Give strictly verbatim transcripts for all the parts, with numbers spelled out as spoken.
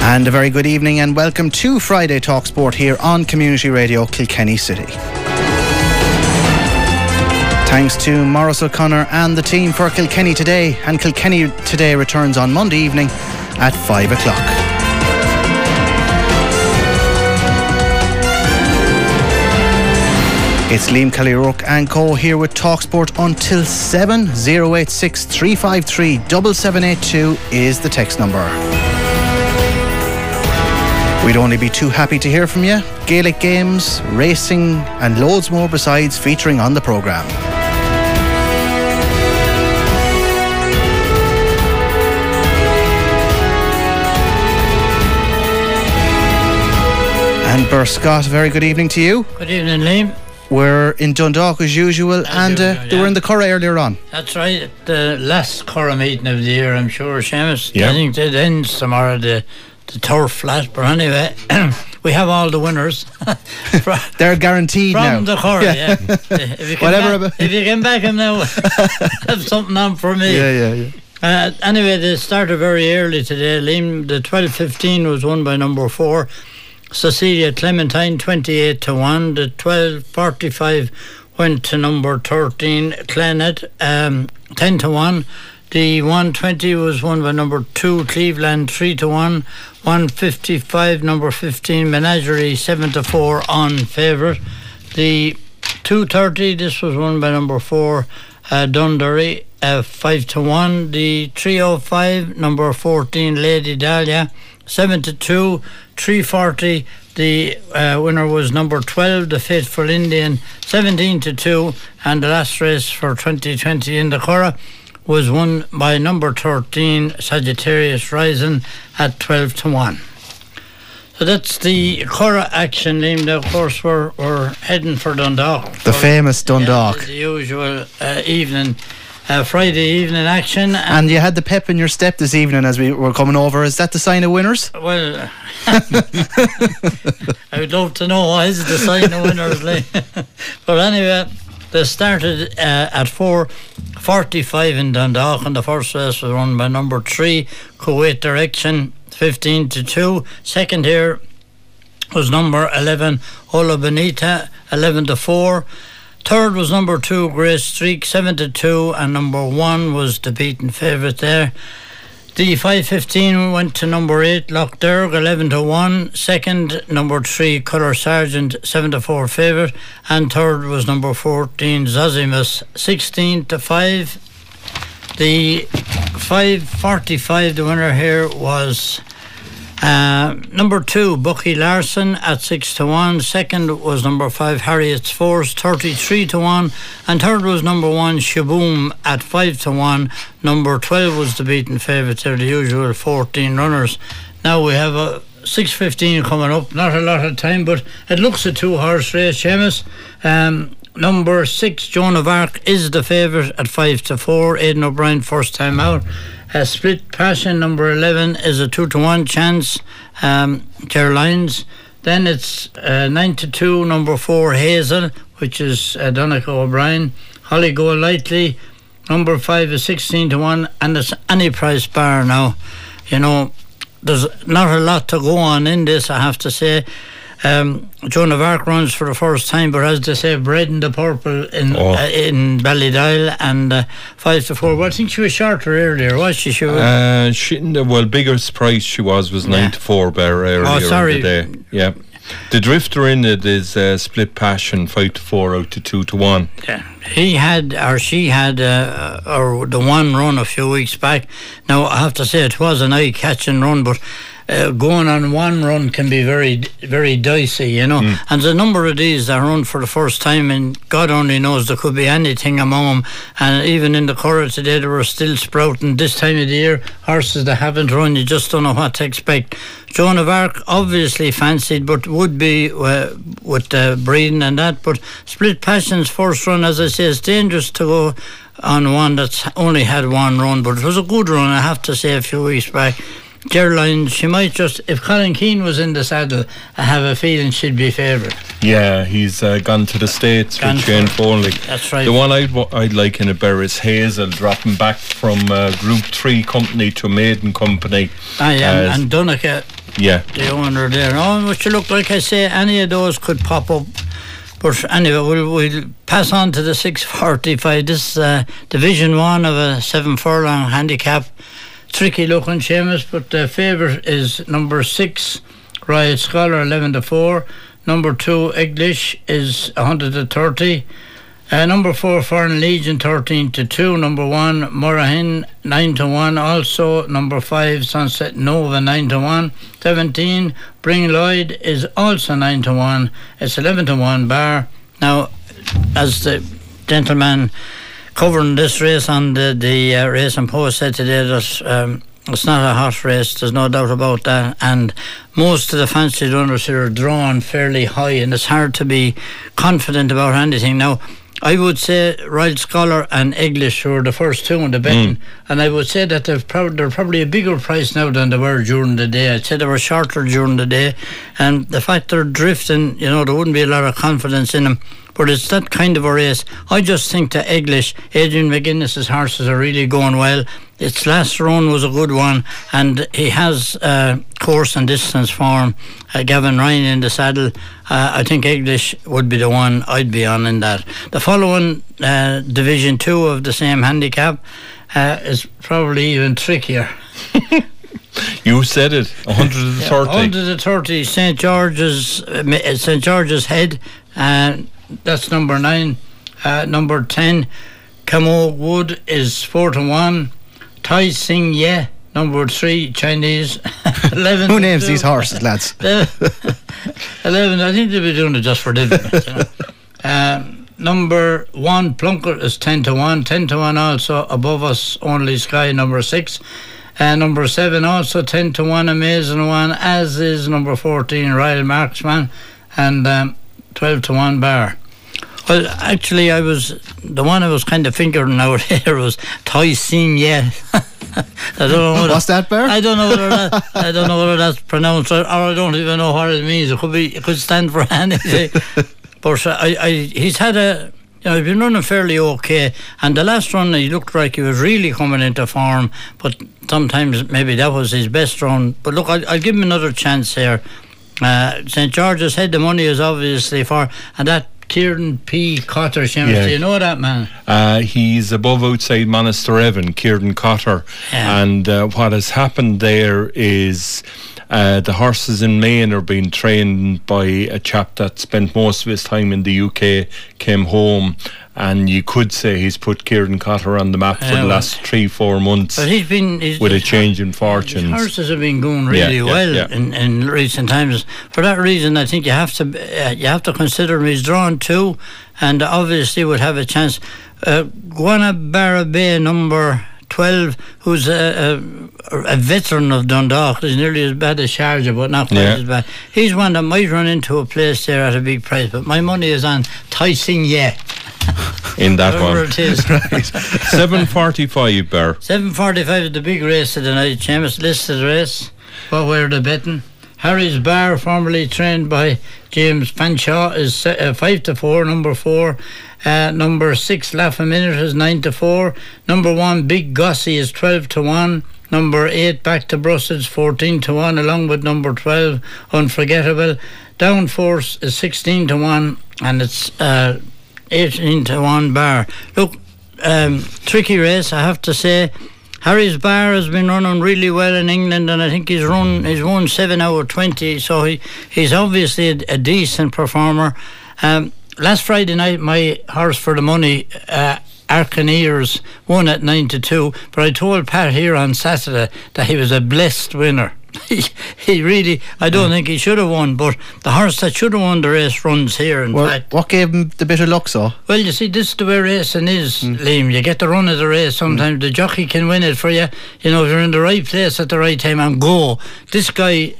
And a very good evening and welcome to Friday Talk Sport here on Community Radio Kilkenny City. Thanks to Morris O'Connor and the team for Kilkenny Today, and Kilkenny Today returns on Monday evening at five o'clock. It's Liam Kelly Rook and co here with TalkSport until seven. zero eight six, three five three, seven seven eight two is the text number. We'd only be too happy to hear from you. Gaelic games, racing and loads more besides featuring on the programme. And Burr Scott, very good evening to you. Good evening, Liam. We're in Dundalk as usual, and uh, they were in the Curragh earlier on. That's right, the last Curragh meeting of the year, I'm sure, Seamus. Yep. I think it ends tomorrow, the the turf flat, but anyway, we have all the winners. from, They're guaranteed from now. From the Curragh, yeah. yeah. If, you Whatever back, if you can back him now, have something on for me. Yeah, yeah, yeah. Uh, anyway, they started very early today, Liam. The twelve fifteen was won by number four, Cecilia Clementine, twenty-eight to one. The twelve forty-five went to number thirteen, Clenet, um, ten to one. The one twenty was won by number two, Cleveland, three to one. one fifty-five, number fifteen, Menagerie, seven to four on favourite. The two thirty, this was won by number four, uh, Donderi, uh, five to one. The three oh five, number fourteen, Lady Dahlia, seven to two. three forty, the uh, winner was number twelve, The Faithful Indian, seventeen to two. And the last race for twenty twenty in the Curragh was won by number thirteen, Sagittarius Rising, at twelve to one. So that's the Curragh action, Liam. Now, of course, we're, we're heading for Dundalk. The so famous Dundalk. Yeah, the usual uh, evening, uh, Friday evening action. And, and you had the pep in your step this evening as we were coming over. Is that the sign of winners? Well, I would love to know what is the sign of winners, Liam. But anyway, they started uh, at four forty-five in Dundalk, and the first race was run by number three, Kuwait Direction, fifteen to two. Second here was number eleven, Ola Benita, eleven to four. Third was number two, Grace Streak, seven to two, and number one was the beaten favourite there. The five fifteen went to number eight, Loch Derg, eleven to one. Second, number three, Colour Sergeant, seven to four favourite. And third was number fourteen, Zazimus, sixteen to five. The five forty-five, the winner here was uh, number two, Bucky Larson, at six to one. Second was number five, Harriet's Force, thirty-three to one. And third was number one, Shaboom, at five to one. Number twelve was the beaten favourite. They're the usual fourteen runners. Now we have a six fifteen coming up. Not a lot of time, but it looks a two-horse race, Seamus. Um, number six, Joan of Arc, is the favourite at five to four. Aidan O'Brien, first time out. Uh, Split Passion, number eleven, is a two to one chance, um, Caroline's. Then it's uh, nine to two, number four, Hazel, which is uh, Donica O'Brien. Holly Go Lightly, number five, is sixteen to one, and it's any price bar now. You know, there's not a lot to go on in this, I have to say. Um, Joan of Arc runs for the first time, but as they say, bred in the purple in oh. uh, in Ballydial, and uh, five to four. Well, I think she was shorter earlier, was she? She was. Uh, she well, biggest price she was was yeah. nine to four bear earlier oh, sorry. in the day. Yeah, the drifter in it is uh, Split Passion, five to four out to two to one. Yeah, he had or she had uh, or the one run a few weeks back. Now I have to say it was an eye catching run, but uh, going on one run can be very, very dicey, you know. Mm. And the number of these that run for the first time, and God only knows, there could be anything among them. And even in the Curragh today, they were still sprouting this time of the year. Horses that haven't run, you just don't know what to expect. Joan of Arc, obviously fancied, but would be uh, with uh, breeding and that. But Split Passion's first run, as I say, is dangerous to go on one that's only had one run, but it was a good run, I have to say, a few weeks back. Gerline, she might just, if Colin Keane was in the saddle, I have a feeling she'd be favoured. Yeah, he's uh, gone to the States gone with Jane Foley. That's right. The one I'd, w- I'd like in a bear is Hazel, dropping back from uh, Group three Company to Maiden Company. Ah, yeah, uh, and Dunica, yeah, the owner there. Oh, which you look, like I say, any of those could pop up. But anyway, we'll, we'll pass on to the six forty-five. This is uh, Division one of a seven furlong handicap. Tricky looking, Seamus, but the favourite is number six, Riot Scholar, eleven to four. Number two, Iglish, is one hundred thirty. Uh, number four, Foreign Legion, thirteen to two. Number one, Morahin, nine to one. Also, number five, Sunset Nova, nine to one. seventeen, Bring Lloyd is also nine to one. It's eleven to one bar. Now, as the gentleman covering this race on the, the uh, Race and Post said today, that um, it's not a hot race, there's no doubt about that, and most of the fancy runners here are drawn fairly high, and it's hard to be confident about anything. Now, I would say Riot Scholar and English were the first two in the betting, mm. and I would say that they've prob- they're probably a bigger price now than they were during the day. I'd say they were shorter during the day, and the fact they're drifting, you know, there wouldn't be a lot of confidence in them. But it's that kind of a race. I just think that English, Adrian McGuinness's horses are really going well. Its last run was a good one, and he has uh, course and distance form. Uh, Gavin Ryan in the saddle. Uh, I think English would be the one I'd be on in that. The following uh, Division two of the same handicap uh, is probably even trickier. You said it, one hundred thirty. Yeah, one hundred thirty, Saint George's, uh, Saint George's Head, and uh, that's number nine. Uh, number ten, Camo Wood is four to one. Tyseen, yeah, number three, Chinese. eleven. Who names two. These horses, lads? eleven, I think they'll be doing it just for dividends. You know. um, number one, Plunker is ten to one. ten to one also, above us, Only Sky, number six. Uh, number seven also, ten to one, Amazing One, as is number fourteen, Royal Marksman, and um, twelve to one bar. Well, actually, I was the one I was kind of fingering out here was Tyseen, yeah. I don't know what's that, Bear? I don't know whether that, I don't know whether that's pronounced or, or I don't even know what it means. It could be, it could stand for anything. But I, I, he's had a, you know, he's been running fairly okay, and the last run he looked like he was really coming into form. But sometimes maybe that was his best run. But look, I'll, I'll give him another chance here. Uh, Saint George's Head, the money is obviously for, and that. Kieran P. Cotter, Seamus, yeah. Do you know that man? Uh, he's above outside Monaster Evan, Kieran Cotter. Yeah. And uh, what has happened there is uh, the horses in Maine are being trained by a chap that spent most of his time in the U K, came home, and you could say he's put Kieran Cotter on the map yeah, for the last three, four months but he's been, he's, with a change in fortunes. His horses have been going really yeah, yeah, well yeah. In, in recent times. For that reason, I think you have to uh, you have to consider him. He's drawn two, and obviously would have a chance. Uh, Guanabara Bay, number twelve, who's a, a, a veteran of Dundalk, is nearly as bad as Sharjah, but not quite yeah. as bad. He's one that might run into a place there at a big price, but my money is on Tyseen, yeah. In that one. It is. Right. seven forty-five, Bear. seven forty-five is the big race of the night, Seamus. Listed race. What were the betting? Harry's Bar, formerly trained by James Fanshawe, is uh, five to four. Number four. Uh, number six, Laugh a Minute, is nine to four. Number one, Big Gossy, is twelve to one. Number eight, Back to Brussels, fourteen to one, along with number twelve, Unforgettable. Downforce is sixteen to one, and it's Uh, eighteen to one bar. Look, um, tricky race, I have to say. Harry's Bar has been running really well in England, and I think he's run he's won seven out of twenty, so he, he's obviously a, a decent performer. Um, last Friday night, my horse for the money, uh, Arcaneers, won at nine to two, but I told Pat here on Saturday that he was a blessed winner. He, he really, I don't yeah. think he should have won, but the horse that should have won the race runs here. In well, fact, what gave him the bit of luck, so? Well, you see, this is the way racing is, mm. Liam. You get the run of the race sometimes. Mm. The jockey can win it for you, you know, if you're in the right place at the right time and go. This guy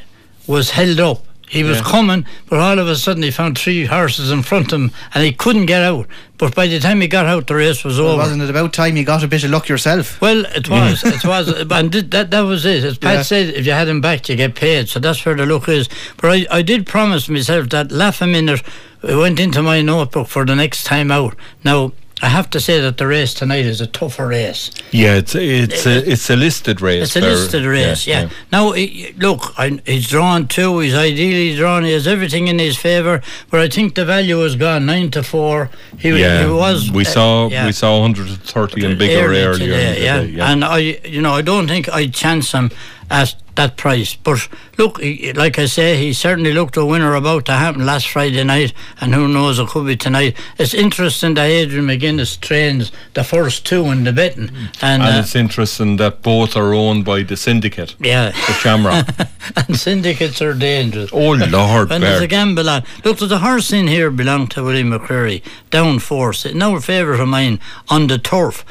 was held up. He was yeah. coming, but all of a sudden he found three horses in front of him and he couldn't get out. But by the time he got out, the race was well, over. Wasn't it about time you got a bit of luck yourself? Well, it was. it was. And that that was it. As Pat yeah. said, if you had him back, you get paid. So that's where the luck is. But I, I did promise myself that Laugh a Minute went into my notebook for the next time out. Now, I have to say that the race tonight is a tougher race. Yeah, it's it's a, it's a listed race. It's a listed race, yeah. yeah. yeah. Now, he, look, I, he's drawn two, he's ideally drawn, he has everything in his favour, but I think the value has gone nine to four. He, yeah, he was... We uh, saw yeah. we saw one hundred thirty and bigger earlier. Today, yeah. Today, yeah, and I, you know, I don't think I'd chance him at that price. But look, he, like I say, he certainly looked a winner about to happen last Friday night, and who knows, it could be tonight. It's interesting that Adrian McGuinness trains the first two in the betting. And, and uh, it's interesting that both are owned by the syndicate. Yeah. The Shamrock. And syndicates are dangerous. Oh, Lord. When there's a gamble on. Look, there's a horse in here belonged to William McCreary, Down Force. Now a favourite of mine on the turf.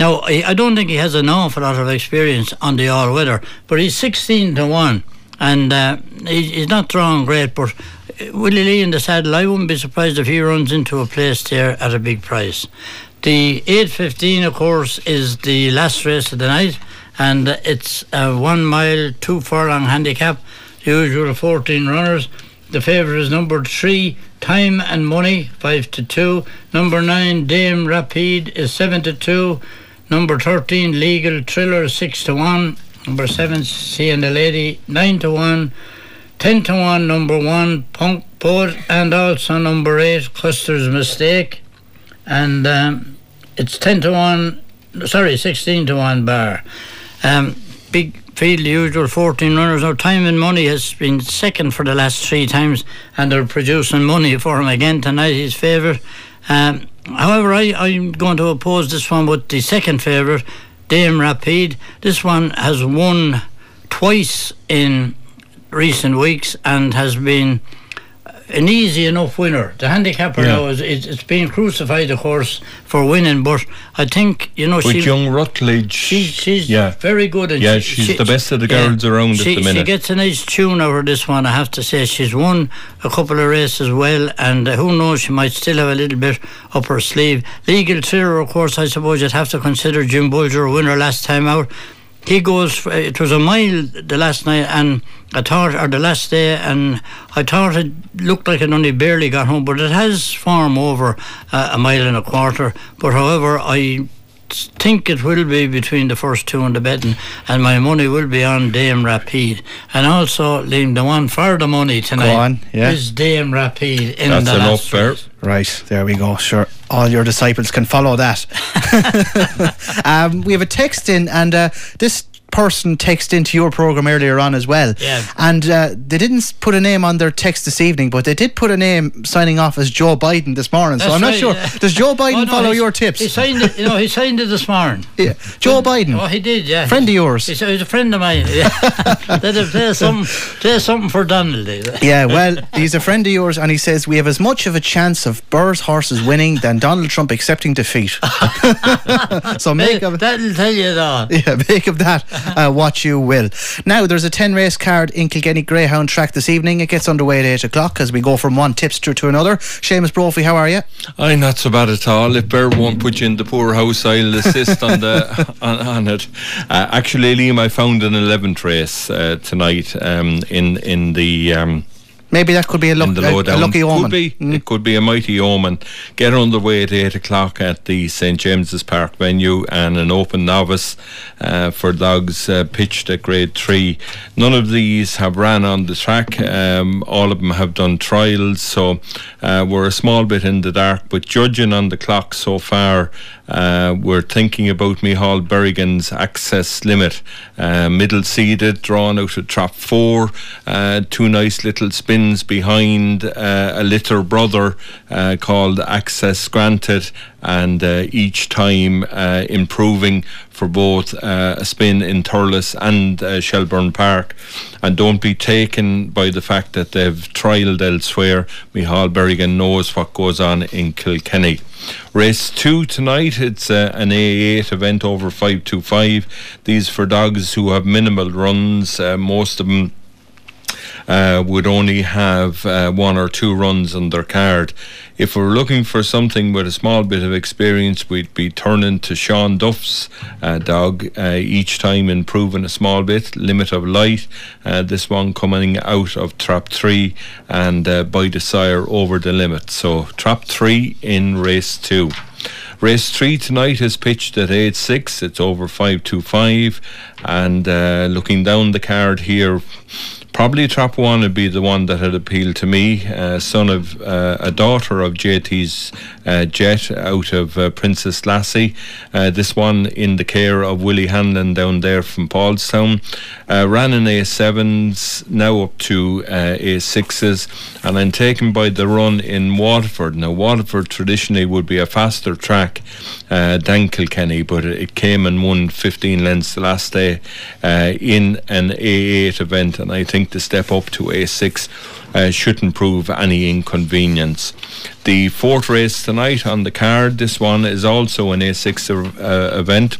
Now, I don't think he has an awful lot of experience on the all-weather, but he's sixteen to one, and uh, he's not drawn great, but Willie Lee in the saddle, I wouldn't be surprised if he runs into a place there at a big price. The eight fifteen, of course, is the last race of the night, and it's a one-mile, two-furlong handicap, the usual fourteen runners. The favourite is number three, Time and Money, five to two. Number nine, Dame Rapide, is seven to two. Number thirteen, Legal Thriller, six to one. Number seven, Sea and the Lady, nine to one. ten to one, number one, Punk Boat, and also number eight, Custer's Mistake. And um, it's ten to one, sorry, sixteen to one bar. Um, big field, the usual fourteen runners. Now, Time and Money has been second for the last three times, and they're producing money for him again tonight, his favourite. Um, however, I, I'm going to oppose this one with the second favourite, Dame Rapide. This one has won twice in recent weeks and has been an easy enough winner. The handicapper yeah. now is it's, it's being crucified, of course, for winning. But I think you know with young Rutledge, she, she's yeah. very good. And yeah, she, she's she, the best of the girls yeah, around she, at the minute. She gets a nice tune over this one. I have to say, she's won a couple of races well, and uh, who knows, she might still have a little bit up her sleeve. Legal Thriller, of course, I suppose you'd have to consider Jim Bulger a winner last time out. He goes, for, it was a mile the last night, and I thought, or the last day, and I thought it looked like it only barely got home, but it has form over uh, a mile and a quarter. But however, I think it will be between the first two and the betting, and my money will be on Dame Rapide. And also, Liam, the one for the money tonight Go on, yeah. is Dame Rapide in That's the last race. Right, there we go, sure. All your disciples can follow that. um, we have a text in, and uh, this person texted into your programme earlier on as well. Yeah. And uh, they didn't put a name on their text this evening, but they did put a name signing off as Joe Biden this morning. That's so I'm right, not sure. Yeah. Does Joe Biden oh, no, follow your tips? He signed it, you know, he signed it this morning. Yeah. Joe Biden. Oh, he did, yeah. Friend of yours. He's, he's a friend of mine. Yeah. They'd play, some, play something for Donald. Yeah, well, he's a friend of yours, and he says, we have as much of a chance of Burr's horses winning than Donald Trump accepting defeat. So make hey, of... That'll tell you that. Yeah, make of that. Uh, what you will. Now there's a ten race card in Kilkenny Greyhound track this evening. It gets underway at eight o'clock as we go from one tipster to another. Seamus Brophy, how are you? I'm not so bad at all. If Bear won't put you in the poorhouse, I'll assist on the on, on it. Uh, actually, Liam, I found an eleventh race uh, tonight um, in, in the... Um, Maybe that could be a, look, a, a lucky omen. Could be, mm. It could be a mighty omen. Get underway at eight o'clock at the Saint James's Park venue, and an open novice uh, for dogs uh, pitched at grade three. None of these have ran on the track. Um, all of them have done trials, so uh, we're a small bit in the dark. But judging on the clock so far, uh, were thinking about Michal Berrigan's access limit. Uh, middle seeded, drawn out of trap four, uh, two nice little spins behind uh, a litter brother uh, called Access Granted, and uh, each time uh, improving for both uh, a spin in Thurles and uh, Shelburne Park. And don't be taken by the fact that they've trialled elsewhere. Michal Berrigan knows what goes on in Kilkenny. Race two tonight, it's uh, an A eight event over five two five. These for dogs who have minimal runs, uh, most of them Uh, would only have uh, one or two runs on their card. If we're looking for something with a small bit of experience, we'd be turning to Sean Duff's uh, dog, uh, each time improving a small bit. Limit of Light, uh, this one coming out of trap three, and uh, By Desire over the limit. So trap three in race two. Race three tonight is pitched at eight six. It's over five two five, and uh, looking down the card here, probably trap one would be the one that had appealed to me. Uh, son of uh, a daughter of J T's uh, Jet out of uh, Princess Lassie. Uh, this one in the care of Willie Hanlon down there from Paulstown. Uh, ran in A sevens, now up to uh, A sixes, and I'm taken by the run in Waterford. Now Waterford traditionally would be a faster track uh, than Kilkenny, but it came and won fifteen lengths the last day uh, in an A eight event, and I think to step up to A six uh, shouldn't prove any inconvenience. The fourth race tonight on the card, this one is also an A six uh, event,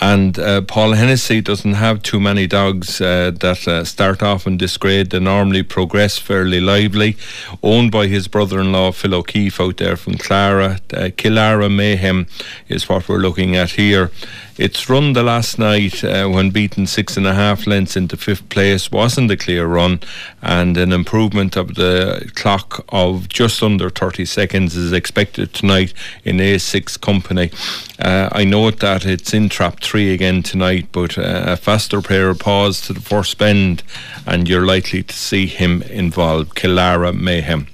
and uh, Paul Hennessy doesn't have too many dogs uh, that uh, start off in this grade. They normally progress fairly lively. Owned by his brother-in-law Phil O'Keefe out there from Clara. uh, Killara Mayhem is what we're looking at here. It's run the last night uh, when beaten six and a half lengths into fifth place. Wasn't a clear run, and an improvement of the clock of just under thirty seconds is expected tonight in A six company. Uh, I note that it's in trap three again tonight, but uh, a faster pair of paws to the first bend, and you're likely to see him involved, Killara Mayhem.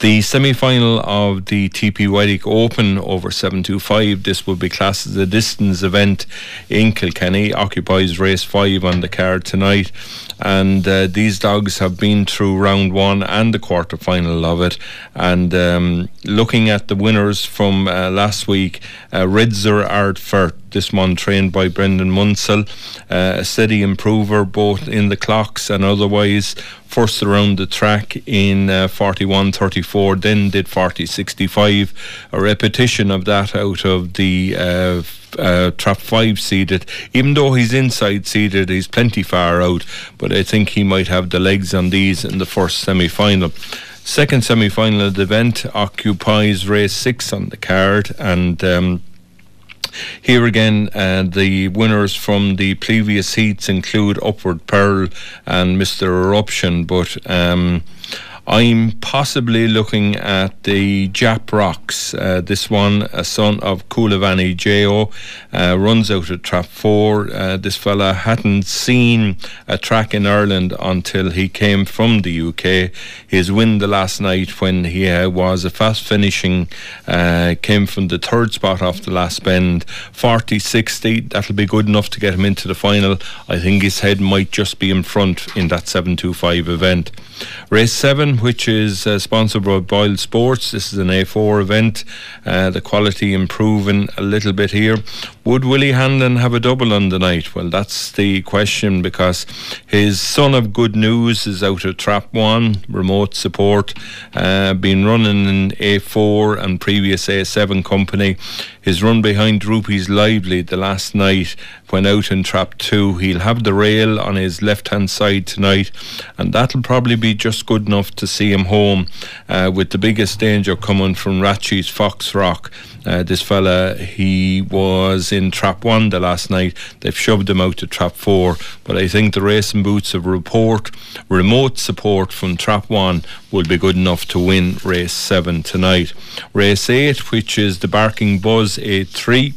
The semi-final of the T P Weddick Open over seven two five, this will be classed as a distance event in Kilkenny, occupies race five on the card tonight, and uh, these dogs have been through round one and the quarter final of it. And um, looking at the winners from uh, last week, uh, Redzer Ardfert, this one trained by Brendan Munsell, uh, a steady improver both in the clocks and otherwise. First around the track in uh, forty-one thirty-four, then did forty sixty-five, a repetition of that out of the uh, Uh, trap five seeded. Even though he's inside seeded, he's plenty far out, but I think he might have the legs on these in the first semi-final. Second semi-final of the event occupies race six on the card, and um here again, uh, the winners from the previous heats include Upward Pearl and Mister Eruption, but um, I'm possibly looking at the Jap Rocks. Uh, this one, a son of Kulavani J O, uh, runs out of trap four. Uh, this fella hadn't seen a track in Ireland until he came from the U K. His win the last night when he uh, was a fast finishing, uh, came from the third spot off the last bend, forty sixty. That'll be good enough to get him into the final. I think his head might just be in front in that seven two five event. Race seven, which is uh, sponsored by Boyle Sports. This is an A four event. Uh, the quality improving a little bit here. Would Willie Hanlon have a double on the night? Well, that's the question, because his son of Good News is out of trap one, remote support, uh, been running in A four and previous A seven company. His run behind Rupees Lively the last night when out in trap two. He'll have the rail on his left-hand side tonight, and that'll probably be just good enough to see him home, uh, with the biggest danger coming from Ratchy's Fox Rock. Uh, this fella, he was in trap one the last night. They've shoved him out to trap four, but I think the racing boots of report, remote support from trap one will be good enough to win race seven tonight. Race eight, which is the Barking Buzz A three,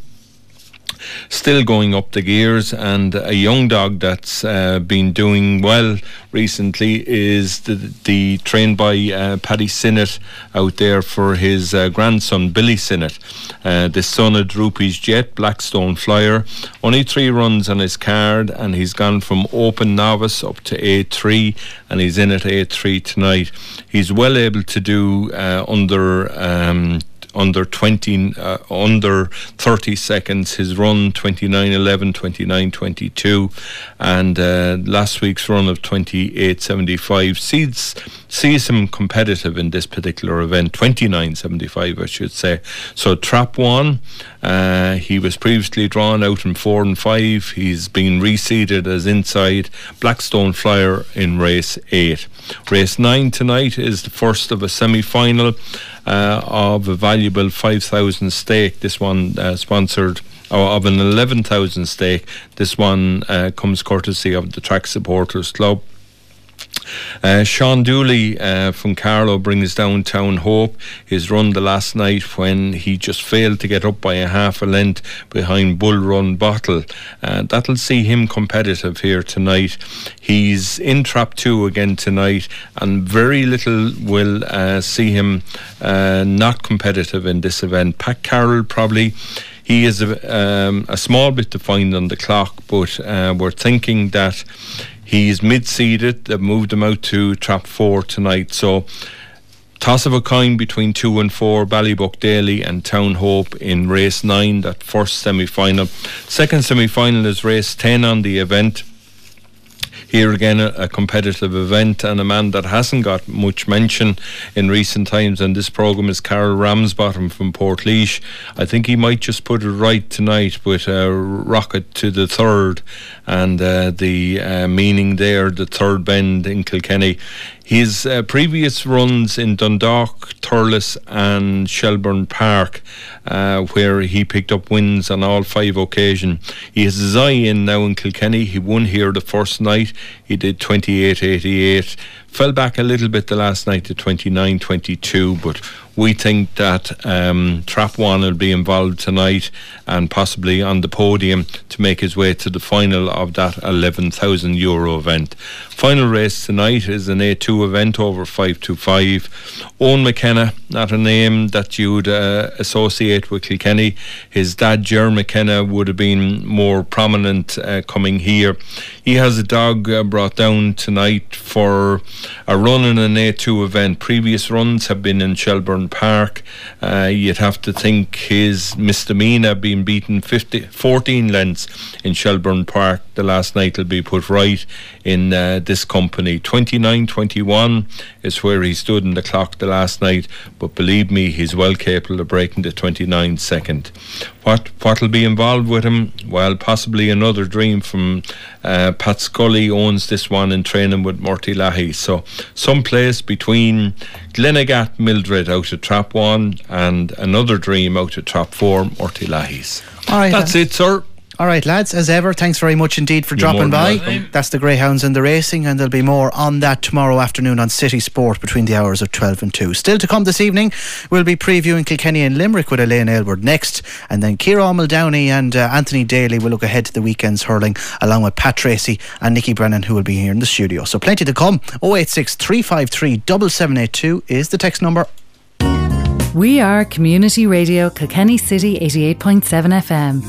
still going up the gears, and a young dog that's uh, been doing well recently is the, the trained by uh, Paddy Sinnott out there for his uh, grandson Billy Sinnott, uh, the son of Droopy's Jet, Blackstone Flyer. Only three runs on his card, and he's gone from open novice up to A three, and he's in at A three tonight. He's well able to do uh, under um, under twenty, uh, under thirty seconds. His run twenty-nine eleven, twenty-nine twenty-two, and uh, last week's run of twenty-eight seventy-five sees sees him competitive in this particular event, twenty-nine seventy-five I should say. So trap one, uh, he was previously drawn out in four and five. He's been reseeded as inside Blackstone Flyer in race eight. Race nine tonight is the first of a semi-final Uh, of a valuable five thousand stake. This one uh, sponsored uh, of an eleven thousand stake. This one uh, comes courtesy of the Track Supporters Club. Uh, Sean Dooley uh, from Carlow brings Downtown Hope. His run the last night, when he just failed to get up by a half a length behind Bull Run Bottle, uh, that'll see him competitive here tonight. He's in trap two again tonight, and very little will uh, see him uh, not competitive in this event. Pat Carroll, probably he is a, um, a small bit to find on the clock, but uh, we're thinking that he's mid-seeded. They've moved him out to trap four tonight. So toss of a coin between two and four, Ballybuck Daly and Town Hope in race nine, that first semi-final. Second semi-final is race ten on the event. Here again, a, a competitive event, and a man that hasn't got much mention in recent times on this programme is Carol Ramsbottom from Portlaoise. I think he might just put it right tonight with a rocket to the third, and uh, the uh, meaning there, the third bend in Kilkenny. His uh, previous runs in Dundalk, Thurles and Shelburne Park, uh, where he picked up wins on all five occasions. He has his eye in now in Kilkenny. He won here the first night. He did twenty-eight eighty-eight. Fell back a little bit the last night to twenty-nine twenty-two, but we think that um, Trap one will be involved tonight and possibly on the podium to make his way to the final of that eleven thousand euro event. Final race tonight is an A two event over five twenty-five. Owen McKenna, not a name that you'd uh, associate with Kilkenny. His dad, Ger McKenna, would have been more prominent uh, coming here. He has a dog uh, brought down tonight for a run in an A two event. Previous runs have been in Shelburne Park. Uh, you'd have to think his misdemeanour being beaten fifty, fourteen lengths in Shelburne Park the last night will be put right in uh, this company. twenty-nine twenty-one is where he stood in the clock the last night, but believe me, he's well capable of breaking the twenty-nine second. What, what'll be involved with him? Well, possibly another dream from uh, Pat Scully. Owns this one in training with Morty Lahey. So someplace between Glenegat Mildred out of Trap one and another dream out of Trap four, Morty Lahey's. All right, that's then. It, sir. All right, lads, as ever, thanks very much indeed for You're dropping by. Welcome. That's the Greyhounds and the racing, and there'll be more on that tomorrow afternoon on City Sport between the hours of twelve and two. Still to come this evening, we'll be previewing Kilkenny and Limerick with Elaine Aylward next, and then Ciarán Muldowney and uh, Anthony Daly will look ahead to the weekend's hurling, along with Pat Tracy and Nicky Brennan, who will be here in the studio. So plenty to come. oh eight six, three five three, seven seven eight two is the text number. We are Community Radio Kilkenny City eighty-eight point seven F M.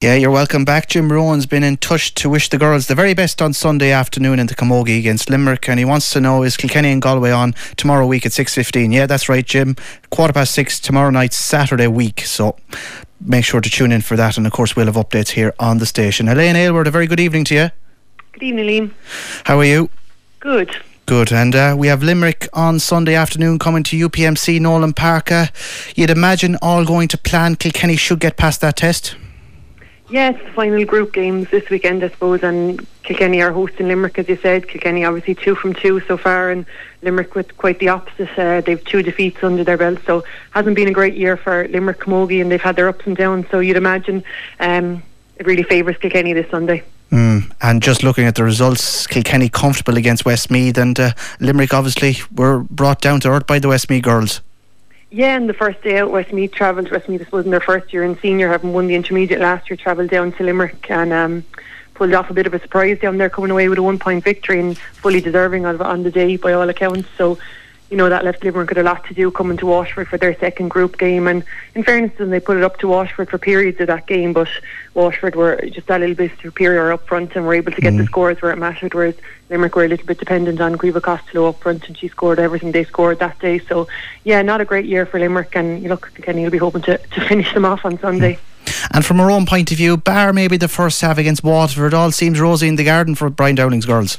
Yeah, you're welcome back. Jim Rowan's been in touch to wish the girls the very best on Sunday afternoon in the Camogie against Limerick, and he wants to know, is Kilkenny and Galway on tomorrow week at six fifteen? Yeah, that's right, Jim. Quarter past six tomorrow night, Saturday week. So make sure to tune in for that, and of course we'll have updates here on the station. Elaine Aylward, a very good evening to you. Good evening, Liam. How are you? Good. Good, and uh, we have Limerick on Sunday afternoon coming to U P M C Nolan Parker. You'd imagine all going to plan. Kilkenny should get past that test. Yes, final group games this weekend, I suppose, and Kilkenny are hosting Limerick, as you said. Kilkenny obviously two from two so far, and Limerick with quite the opposite. Uh, they've two defeats under their belt, so hasn't been a great year for Limerick Camogie, and they've had their ups and downs, so you'd imagine um, it really favours Kilkenny this Sunday. Mm, and just looking at the results, Kilkenny comfortable against Westmeath, and uh, Limerick obviously were brought down to earth by the Westmeath girls. Yeah, and the first day out, Westmeath travelled, Westmeath this was in their first year in senior, having won the intermediate last year, travelled down to Limerick and um, pulled off a bit of a surprise down there, coming away with a one-point victory and fully deserving of it on the day by all accounts. So, you know, that left Limerick with a lot to do coming to Washford for their second group game. And in fairness, they put it up to Washford for periods of that game, but Washford were just that little bit superior up front and were able to get mm. the scores where it mattered, whereas Limerick were a little bit dependent on Grieva Costello up front, and she scored everything they scored that day. So, yeah, not a great year for Limerick, and you look, Kenny will be hoping to, to finish them off on Sunday. Mm. And from her own point of view, bar maybe the first half against Waterford, all seems rosy in the garden for Brian Downing's girls.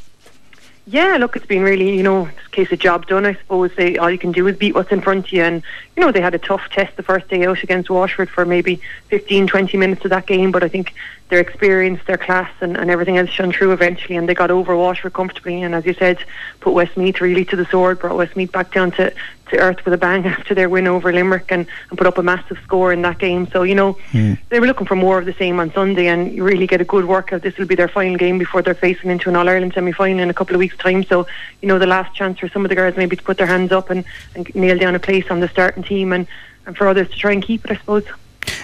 Yeah, look, it's been really, you know, it's a case of job done, I suppose. They, all you can do is beat what's in front of you. And, you know, they had a tough test the first day out against Washford for maybe fifteen, twenty minutes of that game. But I think their experience, their class and, and everything else shone through eventually. And they got over Washford comfortably. And as you said, put Westmeath really to the sword, brought Westmeath back down to, to earth with a bang after their win over Limerick and, and put up a massive score in that game. So, you know, mm. they were looking for more of the same on Sunday and you really get a good workout. This will be their final game before they're facing into an All-Ireland semi-final in a couple of weeks' time. So, you know, the last chance for some of the girls maybe to put their hands up and, and nail down a place on the starting team and, and for others to try and keep it, I suppose.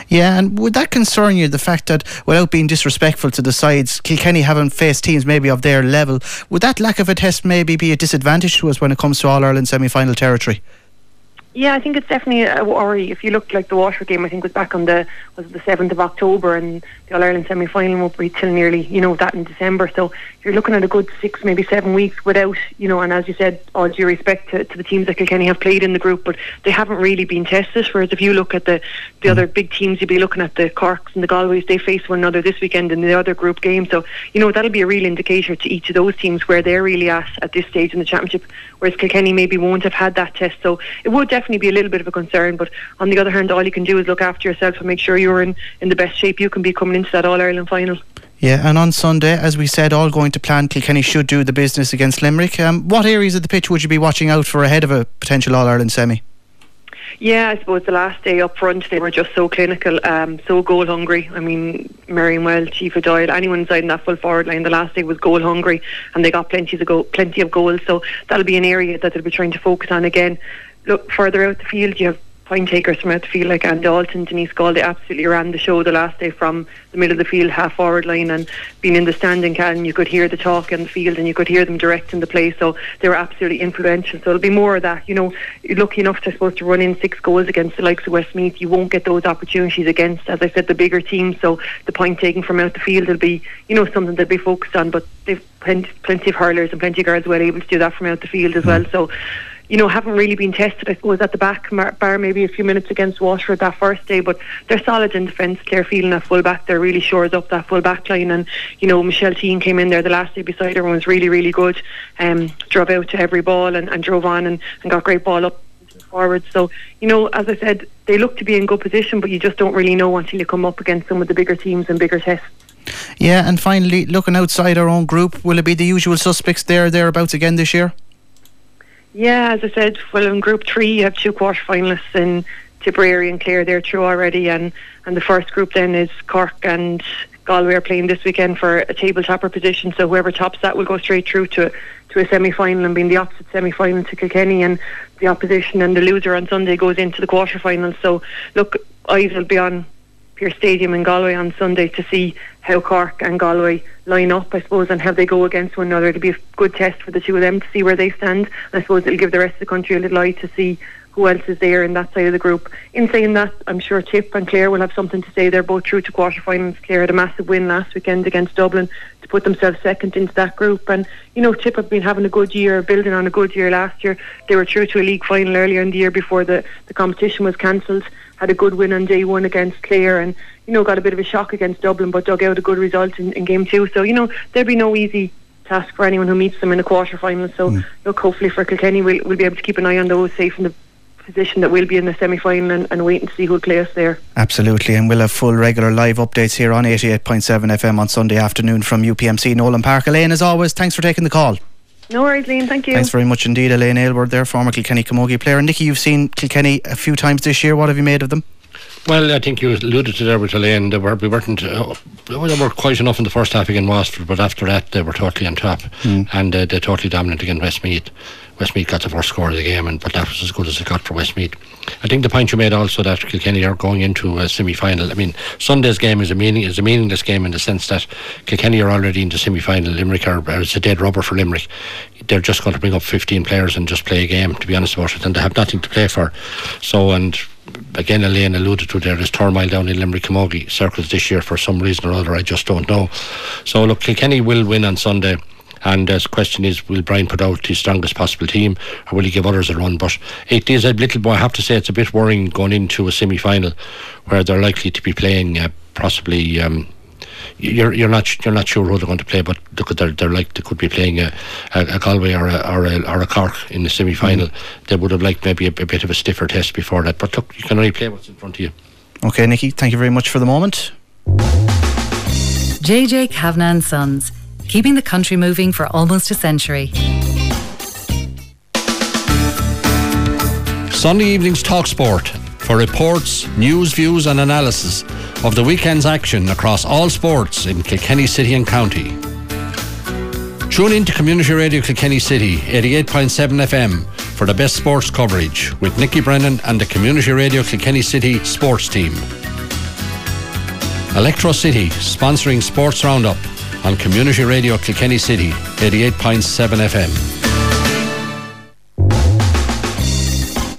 Yeah, and would that concern you, the fact that, without being disrespectful to the sides, Kilkenny haven't faced teams maybe of their level? Would that lack of a test maybe be a disadvantage to us when it comes to All-Ireland semi-final territory? Yeah, I think it's definitely a worry. If you look, like the Washford game, I think was back on the was the seventh of October, and the All Ireland semi final won't be till nearly, you know, that in December. So you're looking at a good six, maybe seven weeks without, you know. And as you said, all due respect to, to the teams that Kilkenny have played in the group, but they haven't really been tested. Whereas if you look at the the mm. other big teams, you'd be looking at the Corks and the Galways. They face one another this weekend in the other group game. So you know that'll be a real indicator to each of those teams where they're really at at this stage in the championship. Whereas Kilkenny maybe won't have had that test, so it would definitely. definitely be a little bit of a concern, but on the other hand, all you can do is look after yourself and make sure you're in, in the best shape you can be coming into that All-Ireland final. Yeah, and on Sunday, as we said, all going to plan. Kilkenny should do the business against Limerick. Um, what areas of the pitch would you be watching out for ahead of a potential All-Ireland semi? Yeah, I suppose the last day up front they were just so clinical, um, so goal hungry. I mean, Marion Well, Chifa Doyle, anyone inside in that full forward line the last day was goal hungry, and they got plenty of go- plenty of goals. So that'll be an area that they'll be trying to focus on again. Look, further out the field, you have point takers from out the field like Anne Dalton, Denise Gall. They absolutely ran the show the last day from the middle of the field, half forward line, and being in the standing can, you could hear the talk in the field and you could hear them directing the play. So they were absolutely influential. So it'll be more of that. You know, you're lucky enough to, I suppose, to run in six goals against the likes of Westmeath. You won't get those opportunities against, as I said, the bigger teams. So the point taking from out the field will be, you know, something they'll be focused on. But they've plenty, plenty of hurlers and plenty of girls well able to do that from out the field as well. So, you know, haven't really been tested, I suppose, at the back bar maybe a few minutes against Waterford that first day, but they're solid in defence. Claire Phelan at full back, they're really shores up that full back line, and you know, Michelle Teen came in there the last day beside her and was really, really good. Um, drove out to every ball and, and drove on and, and got great ball up forward. So, you know, as I said, they look to be in good position, but you just don't really know until you come up against some of the bigger teams and bigger tests. Yeah, and finally, looking outside our own group, will it be the usual suspects there or thereabouts again this year? Yeah, as I said, well, in Group three you have two quarter finalists in Tipperary and Clare, they're through already, and, and the first group then is Cork and Galway are playing this weekend for a table-topper position, so whoever tops that will go straight through to to a semi-final and be in the opposite semi-final to Kilkenny, and the opposition and the loser on Sunday goes into the quarter-final. So, look, eyes will be on Pierce Stadium in Galway on Sunday to see how Cork and Galway line up, I suppose, and how they go against one another. It'll be a good test for the two of them to see where they stand. I suppose it'll give the rest of the country a little eye to see who else is there in that side of the group. In saying that, I'm sure Tip and Clare will have something to say. They're both through to quarterfinals. Clare had a massive win last weekend against Dublin to put themselves second into that group, and you know, Tip have been having a good year, building on a good year last year. They were through to a league final earlier in the year before the, the competition was cancelled, had a good win on day one against Clare, and you know, got a bit of a shock against Dublin but dug out a good result in, in game two. So you know, there'll be no easy task for anyone who meets them in a quarter-final. So mm. look, hopefully for Kilkenny we'll, we'll be able to keep an eye on those, safe in the position that we'll be in the semi-final, and, and wait and see who'll play us there. Absolutely, and we'll have full regular live updates here on eighty-eight point seven F M on Sunday afternoon from U P M C Nolan Park. Elaine, as always, thanks for taking the call. No worries, Liam, thank you. Thanks very much indeed, Elaine Aylward there, former Kilkenny Camogie player. And Nicky, you've seen Kilkenny a few times this year. What have you made of them? Well, I think you alluded to there with Elaine, they were, we weren't uh, they were quite enough in the first half against Westford, but after that they were totally on top, mm. and uh, they're totally dominant against Westmeath. Westmeath got the first score of the game, and but that was as good as it got for Westmeath. I think the point you made also that Kilkenny are going into a semi-final. I mean, Sunday's game is a meaning is a meaningless game in the sense that Kilkenny are already in the semi-final. Limerick are, it's a dead rubber for Limerick. They're just going to bring up fifteen players and just play a game, to be honest about it, and they have nothing to play for. So, and again, Elaine alluded to there, there's turmoil down in Limerick Camogie circles this year for some reason or other, I just don't know. So look, Kilkenny will win on Sunday. And the uh, question is, will Brian put out his strongest possible team, or will he give others a run? But it is a little, I have to say, it's a bit worrying going into a semi-final where they're likely to be playing uh, possibly. Um, you're you're not you're not sure who they're going to play, but look at they're they're like they could be playing a, a, a Galway or a, or a or a Cork in the semi-final. Mm-hmm. They would have liked maybe a, a bit of a stiffer test before that. But look, you can only play what's in front of you. Okay, Nicky, thank you very much for the moment. J J Kavanagh and Sons, keeping the country moving for almost a century. Sunday evenings Talk Sport for reports, news, views and analysis of the weekend's action across all sports in Kilkenny City and County. Tune in to Community Radio Kilkenny City eighty-eight point seven F M for the best sports coverage with Nicky Brennan and the Community Radio Kilkenny City sports team. Electro City sponsoring Sports Roundup on Community Radio Kilkenny City, eighty-eight point seven F M.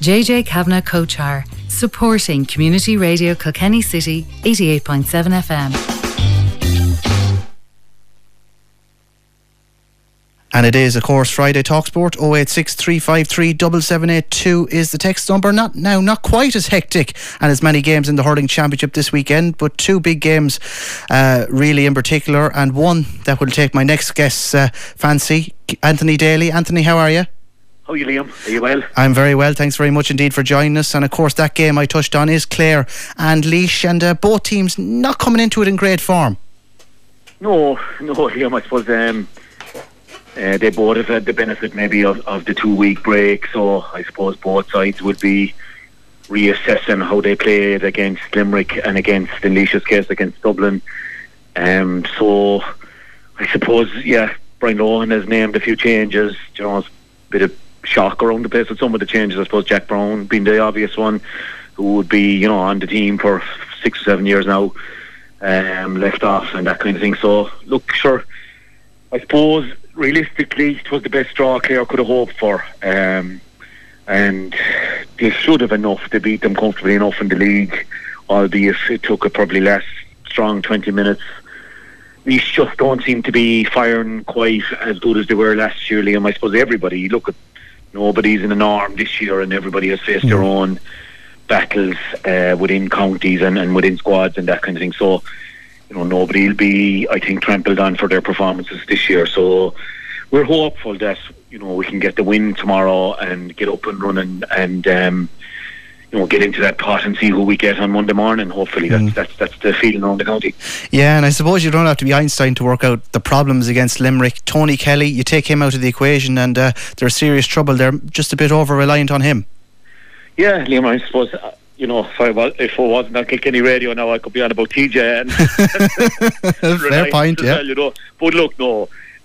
J J Kavanagh Kochar, supporting Community Radio Kilkenny City, eighty-eight point seven F M. And it is, of course, Friday Talksport. oh eight six, three five three, seven seven eight two is the text number. Not now, not quite as hectic and as many games in the hurling championship this weekend, but two big games, uh, really in particular, and one that will take my next guest's uh, fancy, Anthony Daly. Anthony, how are you? How are you, Liam? Are you well? I'm very well. Thanks very much indeed for joining us. And of course, that game I touched on is Clare and Laois, and uh, both teams not coming into it in great form. No, no, Liam. I suppose. Um Uh, they both have had the benefit maybe of, of the two-week break, so I suppose both sides would be reassessing how they played against Limerick and against, in Laois's case, against Dublin. Um, so I suppose, yeah, Brian Lohan has named a few changes. You know, it's a bit of shock around the place with some of the changes. I suppose Jack Brown being the obvious one, who would be, you know, on the team for six or seven years now, um, left off and that kind of thing. So, look, sure, I suppose realistically, it was the best draw Clare could have hoped for, um, and they should have enough to beat them comfortably enough in the league, albeit it took a probably last strong twenty minutes. These just don't seem to be firing quite as good as they were last year, Liam. I suppose everybody, you look at, nobody's in an arm this year, and everybody has faced mm. their own battles uh, within counties and, and within squads and that kind of thing. So, you know, nobody will be, I think, trampled on for their performances this year. So we're hopeful that, you know, we can get the win tomorrow and get up and running and, um, you know, get into that pot and see who we get on Monday morning. Hopefully, mm. that's, that's that's the feeling around the county. Yeah, and I suppose you don't have to be Einstein to work out the problems against Limerick. Tony Kelly, you take him out of the equation and uh, they're serious trouble. They're just a bit over-reliant on him. Yeah, Liam, I suppose... Uh, You know, if I, was, if I wasn't on Kilkenny Radio now, I could be on about T J. And fair point, yeah. Well, you know. But look, no,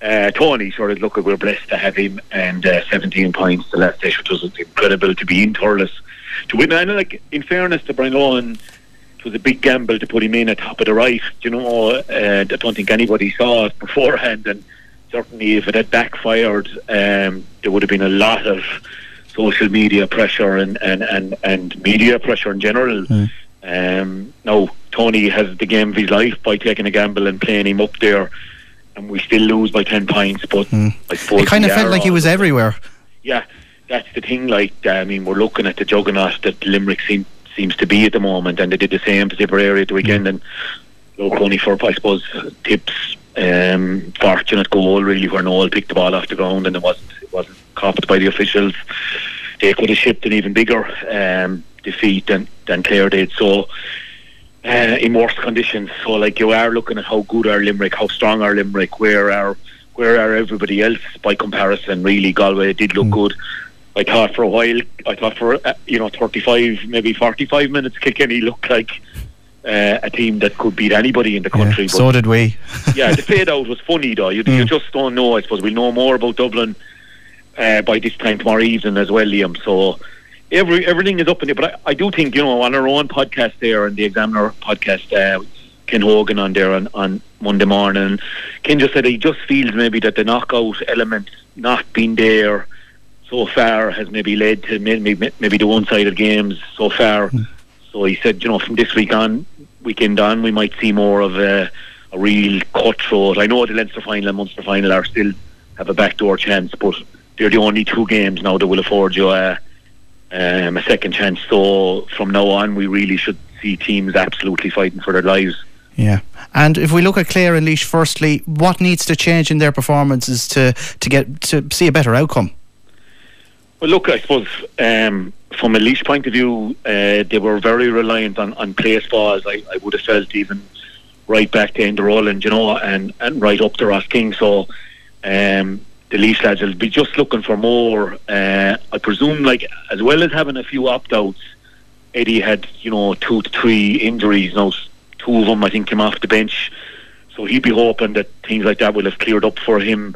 uh, Tony, sure, look, we're blessed to have him, and uh, seventeen points the last day, which was incredible to be in Thurles to win. And like, in fairness to Brian Owen, it was a big gamble to put him in at top of the right. You know, uh, I don't think anybody saw it beforehand, and certainly if it had backfired, um, there would have been a lot of social media pressure and, and, and, and media pressure in general. Mm. Um, now, Tony has the game of his life by taking a gamble and playing him up there, and we still lose by ten points, but mm. I suppose... It kind of felt like he was everywhere. Yeah, that's the thing, like, I mean, we're looking at the juggernaut that Limerick seem, seems to be at the moment, and they did the same to Tipperary at the weekend, mm. and look, only for, I suppose, Tip's um, fortunate goal, really, where Noel picked the ball off the ground, and it wasn't, it wasn't copped by the officials. They could have shipped an even bigger um, defeat than, than Clare did, so uh, in worse conditions. So like, you are looking at how good are Limerick, how strong are Limerick, where are where are everybody else by comparison. Really, Galway did look mm. good. I thought for a while, I thought for uh, you know thirty-five maybe forty-five minutes Kilkenny looked like uh, a team that could beat anybody in the country, yeah, but so did we. Yeah, the fade out was funny though. You, mm. you just don't know. I suppose we'll know more about Dublin uh, by this time tomorrow evening as well, Liam. So every everything is up in it. But I, I do think, you know, on our own podcast there, on the Examiner podcast, uh, Ken Hogan on there on, on Monday morning, Ken just said he just feels maybe that the knockout element not being there so far has maybe led to maybe, maybe the one-sided games so far. Mm. So he said, you know, from this week on, weekend on, we might see more of a, a real cutthroat. I know the Leinster final and Munster final are still have a backdoor chance, but they're the only two games now that will afford you a, um, a second chance. So from now on, we really should see teams absolutely fighting for their lives. Yeah. And if we look at Clare and Leash firstly, what needs to change in their performances to, to get to see a better outcome? Well, look, I suppose um, from a Leash point of view, uh, they were very reliant on, on place balls. I, I would have felt even right back to Ender Rowland, you know, and, and right up to Ross King. So um, the Leash lads will be just looking for more. Uh, I presume, like, as well as having a few opt-outs, Eddie had, you know, two to three injuries. Now, two of them, I think, came off the bench. So he'd be hoping that things like that will have cleared up for him,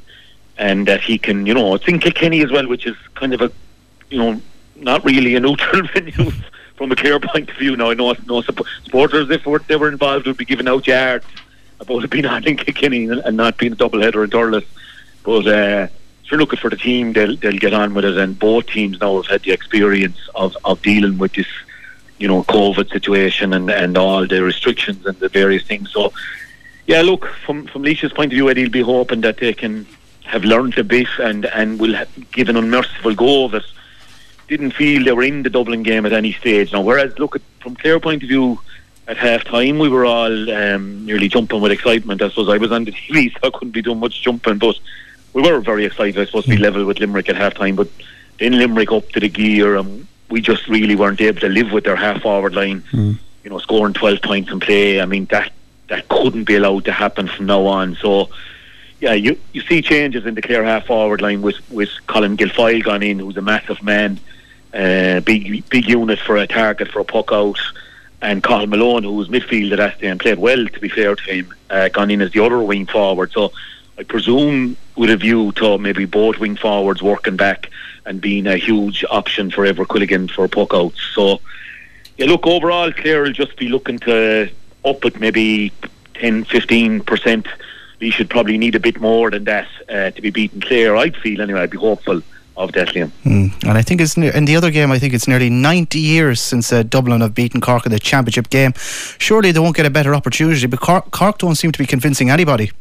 and that he can, you know, it's in Kilkenny as well, which is kind of a, you know, not really a neutral venue from a Clare point of view. Now, I know no supporters, if they were involved, would be giving out yards about it being not in Kilkenny and not being a doubleheader in Thurles. But uh, if you're looking for the team, they'll, they'll get on with it. And both teams now have had the experience of, of dealing with this, you know, COVID situation and, and all the restrictions and the various things. So, yeah, look, from, from Leash's point of view, Eddie'll be hoping that they can have learned a bit and, and will have, give an unmerciful go that didn't feel they were in the Dublin game at any stage. Now, whereas, look, at, from Clare point of view, at half-time, we were all um, nearly jumping with excitement. I suppose I was on the T V, so I couldn't be doing much jumping, but we were very excited. I was supposed to be level with Limerick at half-time, but then Limerick up to the gear, and we just really weren't able to live with their half-forward line, mm. you know, scoring twelve points in play. I mean, that, that couldn't be allowed to happen from now on, so... Yeah, you, you see changes in the Clare half-forward line with, with Colin Gilfile gone in, who's a massive man, uh, big big unit for a target for a puck-out, and Colin Malone, who was midfielder that day and played well, to be fair to him, uh, gone in as the other wing forward. So I presume with a view to maybe both wing forwards working back and being a huge option for Ever Quilligan for puck-outs. So, yeah, look, overall, Clare will just be looking to up at maybe ten to fifteen percent. They should probably need a bit more than that uh, to be beaten Clare, I'd feel anyway. I'd be hopeful of that, Liam. Mm. And I think it's ne- in the other game, I think it's nearly ninety years since uh, Dublin have beaten Cork in the championship game. Surely they won't get a better opportunity, but Cork, Cork don't seem to be convincing anybody.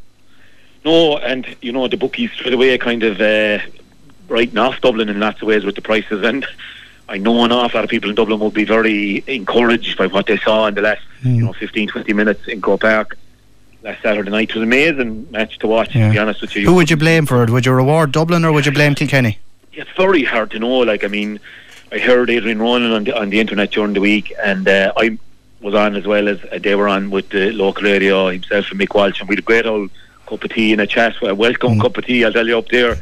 No, and you know, the bookies straight away kind of uh, writing off Dublin in lots of ways with the prices, and I know an awful lot of people in Dublin will be very encouraged by what they saw in the last mm. you know, fifteen to twenty minutes in Croke Park last Saturday night. It was an amazing match to watch, yeah. To be honest with you. Who would you blame for it? Would you reward Dublin or would you blame Kilkenny? Yeah, it's very hard to know. Like, I mean, I heard Adrian Ronan on the, on the internet during the week, and uh, I was on as well as uh, they were on with the local radio, himself and Mick Walsh, and we had a great old cup of tea and a chat, a welcome mm. cup of tea, I'll tell you, up there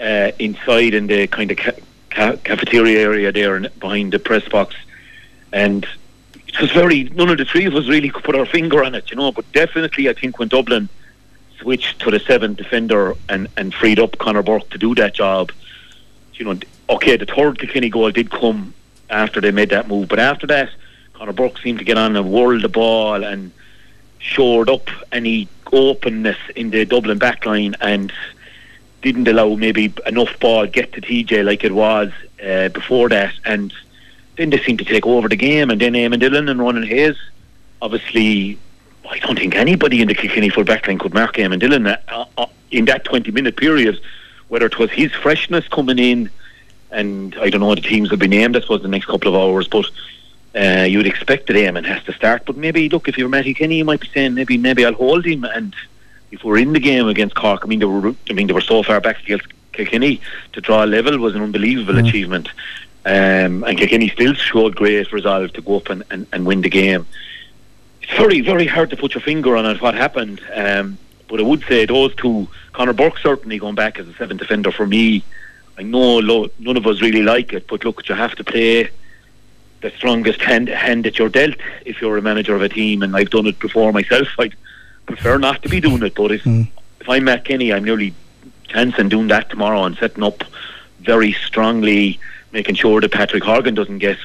uh, inside in the kind of ca- ca- cafeteria area there and behind the press box. And it was very, none of the three of us really could put our finger on it, you know, but definitely I think when Dublin switched to the seven defender and, and freed up Conor Burke to do that job, you know, okay, the third Kilkenny goal did come after they made that move, but after that, Conor Burke seemed to get on and whirled the ball and shored up any openness in the Dublin backline and didn't allow maybe enough ball get to T J like it was uh, before that, and then they seem to take over the game, and then Eamon Dillon and Ronan Hayes. Obviously, I don't think anybody in the Kilkenny full backline could mark Eamon Dillon uh, uh, in that twenty-minute period, whether it was his freshness coming in, and I don't know, the teams will be named, I suppose, the next couple of hours, but uh, you'd expect that Eamon has to start. But maybe, look, if you're Matty Kenny, you might be saying, maybe maybe I'll hold him, and if we're in the game against Cork, I mean, they were, I mean, they were so far back against Kilkenny, to draw a level was an unbelievable mm. achievement. Um, and Kilkenny still showed great resolve to go up and, and, and win the game. It's very, very hard to put your finger on what happened, um, but I would say those two, Conor Burke certainly going back as a seventh defender for me. I know lo- none of us really like it, but look, you have to play the strongest hand, hand that you're dealt if you're a manager of a team, and I've done it before myself. I'd prefer not to be doing it, but if, mm. if I'm Matt Kenny, I'm nearly chancing doing that tomorrow and setting up very strongly making sure that Patrick Horgan doesn't get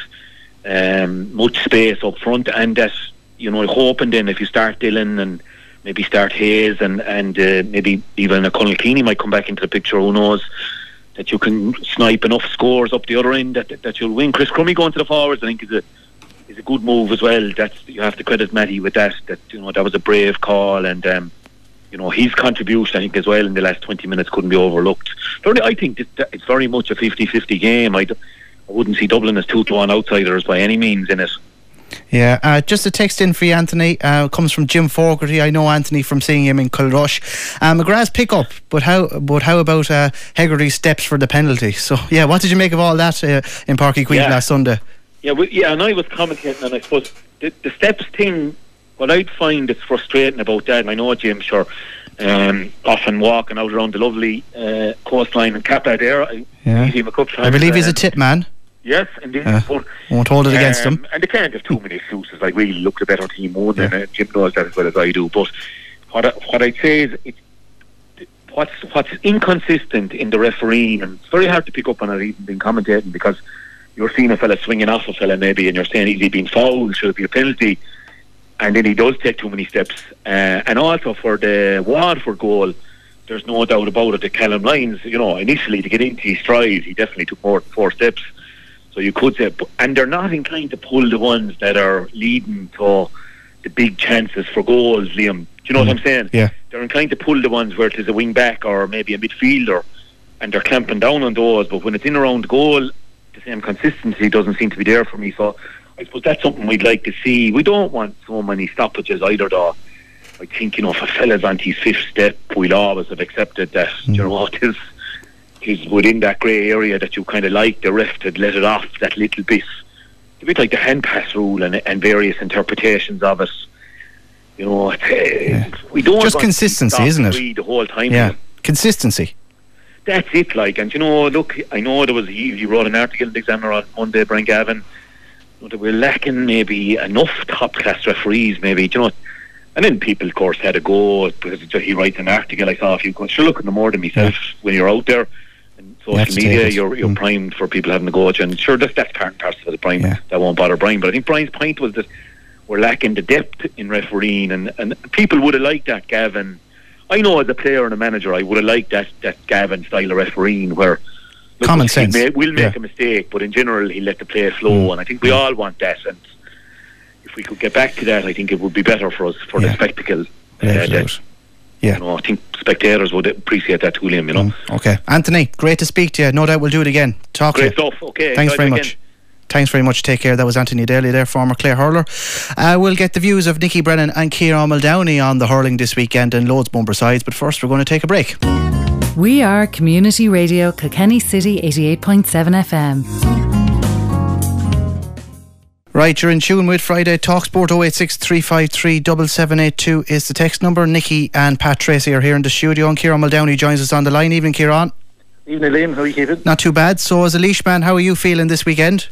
um, much space up front, and that, you know, hoping then if you start Dillon and maybe start Hayes and, and uh, maybe even a Conal Keeney might come back into the picture, who knows, that you can snipe enough scores up the other end that, that, that you'll win. Chris Crummy going to the forwards, I think, is a is a good move as well. That's, you have to credit Matty with that, that, you know, that was a brave call, and um, you know, his contribution, I think, as well in the last twenty minutes couldn't be overlooked. I think it's very much a fifty-fifty game. I, d- I wouldn't see Dublin as two to one outsiders by any means in it. Yeah, uh, just a text in for you, Anthony. Uh, comes from Jim Fogarty. I know Anthony from seeing him in Culrush. Um, McGrath's pick-up, but how But how about uh, Hegarty's steps for the penalty? So, yeah, what did you make of all that uh, in Parky Queen yeah. last Sunday? Yeah, we, yeah, and I was commenting, and I suppose the, the steps thing, what I'd find is frustrating about that, and I know Jim, sure, um, often walking out around the lovely uh, coastline in Kappa there. I, yeah. him a couple times, I believe he's um, a tip man. Yes, indeed. Uh, but, won't hold it um, against them. And they can't have too many excuses. Like, we look the better team more than yeah. uh, Jim knows that as well as I do. But what, I, what I'd say is it's, what's, what's inconsistent in the refereeing, and it's very hard to pick up on it even being commentating, because you're seeing a fella swinging off a fella maybe and you're saying he's been fouled, should it be a penalty, and then he does take too many steps. Uh, and also for the Waterford goal, there's no doubt about it, the Callum Lyons, you know, initially to get into his stride, he definitely took more than four steps. So you could say, and they're not inclined to pull the ones that are leading to the big chances for goals, Liam. Do you know mm-hmm. what I'm saying? Yeah. They're inclined to pull the ones where it is a wing back or maybe a midfielder, and they're clamping down on those. But when it's in around goal, the same consistency doesn't seem to be there for me. So I suppose that's something we'd like to see. We don't want so many stoppages either, though. I think, you know, if a fella's on his fifth step, we'll always have accepted that. Mm-hmm. You know what it is? Is within that grey area that you kind of like the ref to let it off that little bit. It's a bit like the hand pass rule and, and various interpretations of it. You know, it's, yeah. we don't just want consistency, to isn't it? The whole time. Yeah, consistency. That's it. Like, and you know, look, I know there was he, he wrote an article in the Examiner on Monday, Brian Gavin. You know, that we're lacking maybe enough top class referees, maybe. Do you know, and then people, of course, had a go because he writes an article. I saw a few going, sure, looking no more than myself yeah. when you're out there. Social media, you're you're mm. primed for people having a go at you, and sure, that's, that's part and parcel of the prime. Yeah. That won't bother Brian, but I think Brian's point was that we're lacking the depth in refereeing, and, and people would have liked that, Gavin. I know as a player and a manager, I would have liked that, that Gavin style of refereeing where look, common sense. May, we'll make yeah. a mistake, but in general, he let the play flow, mm. and I think we all want that, and if we could get back to that, I think it would be better for us, for yeah. the spectacle. Yeah, uh, Yeah, you know, I think spectators would appreciate that too, Liam, you know. Mm, okay. Anthony, great to speak to you. No doubt we'll do it again. Talk great to you. Stuff. Okay. Thanks very much. Again. Thanks very much. Take care. That was Anthony Daly there, former Clare hurler. Uh, we'll get the views of Nicky Brennan and Ciarán Muldowney on the hurling this weekend and loads more besides. But first, we're going to take a break. We are Community Radio, Kilkenny City eighty-eight point seven F M. Right, you're in tune with Friday TalkSport. Zero eight six three five three seven seven eight two is the text number. Nicky and Pat Tracy are here in the studio, and Kieran Muldowney joins us on the line. Evening, Kieran. Evening, Liam. How are you keeping? Not too bad. So, as a Laois man, how are you feeling this weekend?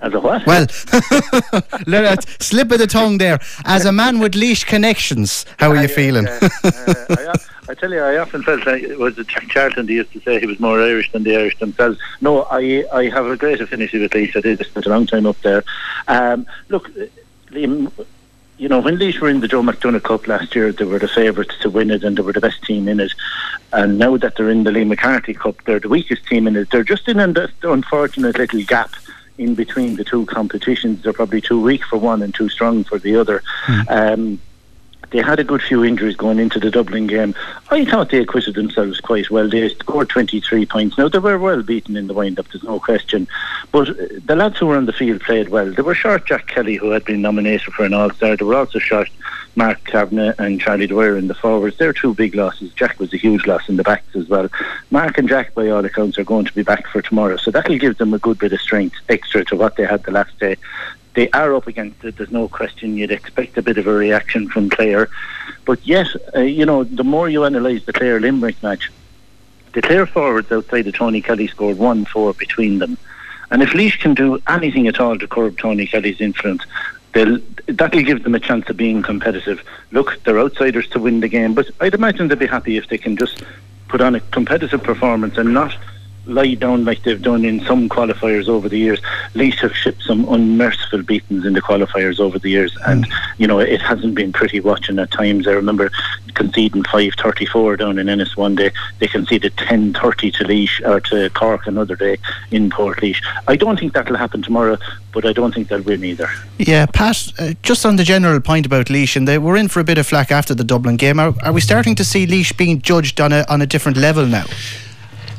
As a what? Well, slip of the tongue there. As a man with Laois connections, how are I, you feeling? Uh, uh, I, I tell you, I often felt like it was Jack Charlton. They used to say he was more Irish than the Irish themselves. No, I I have a great affinity with Laois. I did spent a long time up there. Um, look, Liam, you know, when Laois were in the Joe McDonagh Cup last year, they were the favourites to win it and they were the best team in it. And now that they're in the Liam McCarthy Cup, they're the weakest team in it. They're just in an unfortunate little gap in between the two competitions. They're probably too weak for one and too strong for the other. Mm. Um, they had a good few injuries going into the Dublin game. I thought they acquitted themselves quite well. They scored twenty-three points. Now, they were well beaten in the wind-up, there's no question. But the lads who were on the field played well. They were short Jack Kelly, who had been nominated for an All-Star. They were also short Mark Kavanagh and Charlie Dwyer in the forwards. They're two big losses. Jack was a huge loss in the backs as well. Mark and Jack, by all accounts, are going to be back for tomorrow, so that'll give them a good bit of strength extra to what they had the last day. They are up against it, there's no question. You'd expect a bit of a reaction from Clare, but yet, uh, you know, the more you analyse the Clare-Limerick match, the Clare forwards outside of Tony Kelly scored one four between them, and if Laois can do anything at all to curb Tony Kelly's influence, They'll, that'll give them a chance of being competitive. Look, they're outsiders to win the game, but I'd imagine they'd be happy if they can just put on a competitive performance and not lie down like they've done in some qualifiers over the years. Leeds have shipped some unmerciful beatings in the qualifiers over the years, and mm. you know, it hasn't been pretty watching at times. I remember conceding five thirty-four down in Ennis one day. They conceded ten thirty to Leash, or to Cork another day in Portlaoise. I don't think that'll happen tomorrow, but I don't think they'll win either. Yeah, Pat, uh, just on the general point about Leash, and they were in for a bit of flack after the Dublin game, are, are we starting to see Leash being judged on a, on a different level now?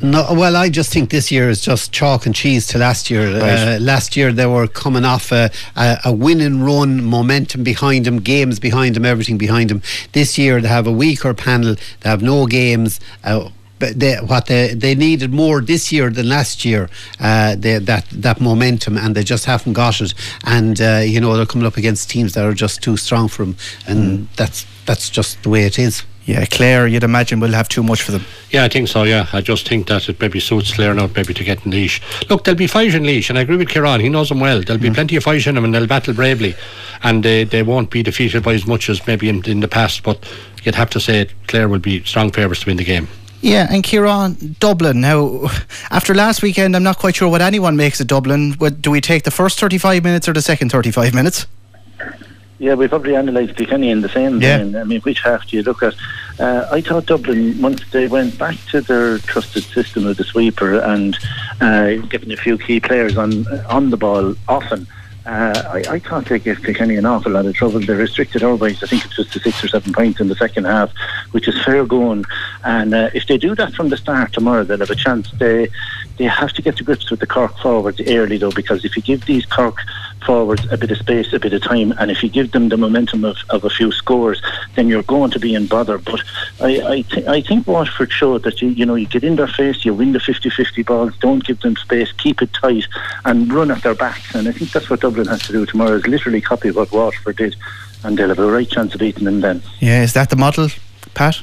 No, well, I just think this year is just chalk and cheese to last year. Right. Uh, last year they were coming off a, a, a win and run, momentum behind them, games behind them, everything behind them. This year they have a weaker panel, they have no games. Uh, but they, what they they needed more this year than last year, uh, they, that that momentum, and they just haven't got it. And uh, you know, they're coming up against teams that are just too strong for them, and mm. that's that's just the way it is. Yeah, Clare, you'd imagine, will have too much for them. Yeah, I think so, yeah. I just think that it maybe suits Clare now maybe to get in Leash. Look, there'll be fight in Leash, and I agree with Kieran, he knows them well. There'll be mm. plenty of fight in them, and they'll battle bravely, and they, they won't be defeated by as much as maybe in, in the past, but you'd have to say Clare will be strong favourites to win the game. Yeah, and Kieran, Dublin. Now, after last weekend, I'm not quite sure what anyone makes of Dublin. Do we take the first thirty-five minutes or the second thirty-five minutes? Yeah, we probably analysed Kilkenny in the same vein. Yeah. I mean, which half do you look at? Uh, I thought Dublin, once they went back to their trusted system of the sweeper and uh, getting a few key players on on the ball often, uh, I, I thought they gave Kilkenny an awful lot of trouble. They restricted our ways. I think it was to six or seven points in the second half, which is fair going. And uh, if they do that from the start tomorrow, they'll have a chance. They, they have to get to grips with the Cork forwards early, though, because if you give these Cork forwards a bit of space, a bit of time, and if you give them the momentum of, of a few scores, then you're going to be in bother. But I I, th- I think Watford showed that you you know you get in their face, you win the fifty-fifty balls, don't give them space, keep it tight, and run at their backs. And I think that's what Dublin has to do tomorrow, is literally copy what Watford did, and they'll have a right chance of beating them then. Yeah, is that the model, Pat?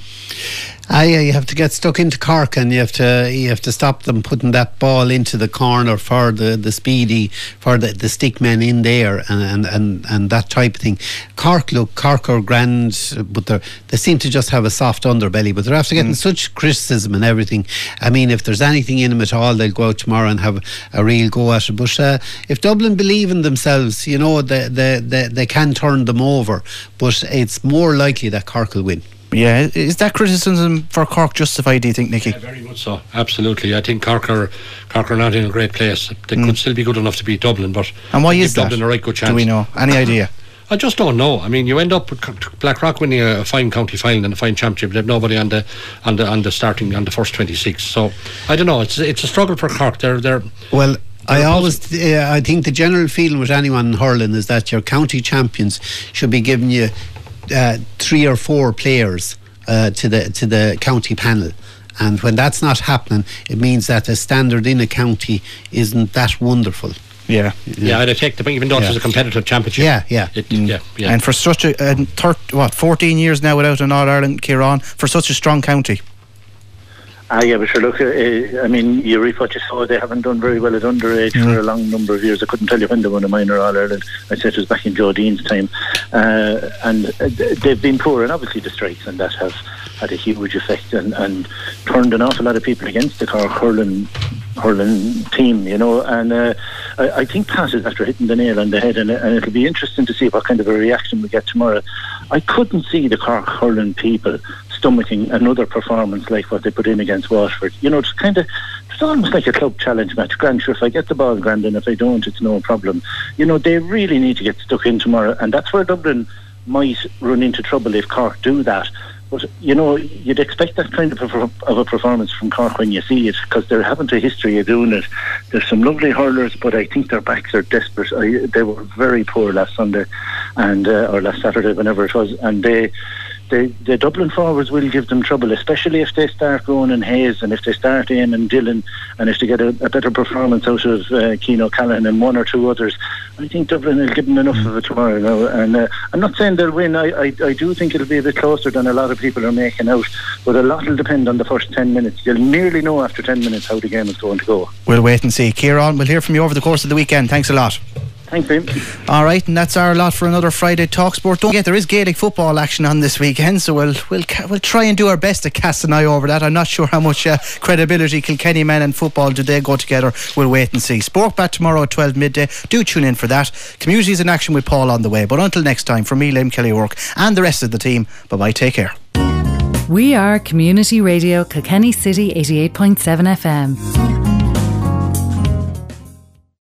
Ah, yeah, you have to get stuck into Cork, and you have to you have to stop them putting that ball into the corner for the, the speedy, for the, the stick men in there, and, and, and, and that type of thing. Cork look, Cork are grand, but they they seem to just have a soft underbelly. But they're after getting mm. such criticism and everything. I mean, if there's anything in them at all, they'll go out tomorrow and have a real go at it. But uh, if Dublin believe in themselves, you know, they they, they they can turn them over. But it's more likely that Cork will win. Yeah, is that criticism for Cork justified, do you think, Nicky? Yeah, very much so, absolutely. I think Cork are, Cork are not in a great place. They mm. could still be good enough to beat Dublin, but and why is Dublin that? A right good chance. Do we know? Any idea? I just don't know. I mean, you end up with Blackrock winning a fine county final and a fine championship. They have nobody on the on the on the starting on the first twenty-six. So I don't know. It's it's a struggle for Cork. They're they're well. I always, uh, I think the general feeling with anyone in hurling is that your county champions should be giving you Uh, three or four players uh, to the to the county panel, and when that's not happening, it means that the standard in a county isn't that wonderful. Yeah, yeah. I'd take the even though yeah. it's a competitive championship. Yeah, yeah. It, mm. yeah, yeah. And for such a uh, thir- what fourteen years now without an All Ireland, Kieran, for such a strong county. Ah, yeah, but sure, look, uh, I mean, you reap what you sow. They haven't done very well at underage mm. for a long number of years. I couldn't tell you when they won a minor All-Ireland. I said it was back in Joe Dean's time. Uh, and uh, they've been poor, and obviously the strikes and that have had a huge effect and, and turned an awful lot of people against the Cork hurling, hurling team, you know. And uh, I, I think Pat is after hitting the nail on the head, and, and it'll be interesting to see what kind of a reaction we get tomorrow. I couldn't see the Cork hurling people stomaching another performance like what they put in against Watford. You know, it's kind of, it's almost like a club challenge match. Grand, sure, if I get the ball, grand, and if I don't, it's no problem. You know, they really need to get stuck in tomorrow, and that's where Dublin might run into trouble if Cork do that. But, you know, you'd expect that kind of a, of a performance from Cork when you see it, because they haven't a history of doing it. There's some lovely hurlers, but I think their backs are desperate. I, they were very poor last Sunday, and uh, or last Saturday, whenever it was, and they... The, the Dublin forwards will give them trouble, especially if they start going in Hayes, and if they start in and Dillon, and if they get a, a better performance out of uh, Keane O'Callaghan and one or two others. I think Dublin will give them enough of it tomorrow now, and uh, I'm not saying they'll win. I, I, I do think it'll be a bit closer than a lot of people are making out, but a lot will depend on the first ten minutes. You'll nearly know after ten minutes how the game is going to go. We'll wait and see. Kieran, we'll hear from you over the course of the weekend. Thanks a lot. Thanks, Liam. All right, and that's our lot for another Friday Talksport. Don't forget, there is Gaelic football action on this weekend, so we'll we'll we'll try and do our best to cast an eye over that. I'm not sure how much uh, credibility Kilkenny men and football, do they go together? We'll wait and see. Sport back tomorrow at twelve midday. Do tune in for that. Communities in action with Paul on the way. But until next time, from me, Liam Kelly Rook, and the rest of the team, bye-bye, take care. We are Community Radio Kilkenny City eighty-eight point seven F M.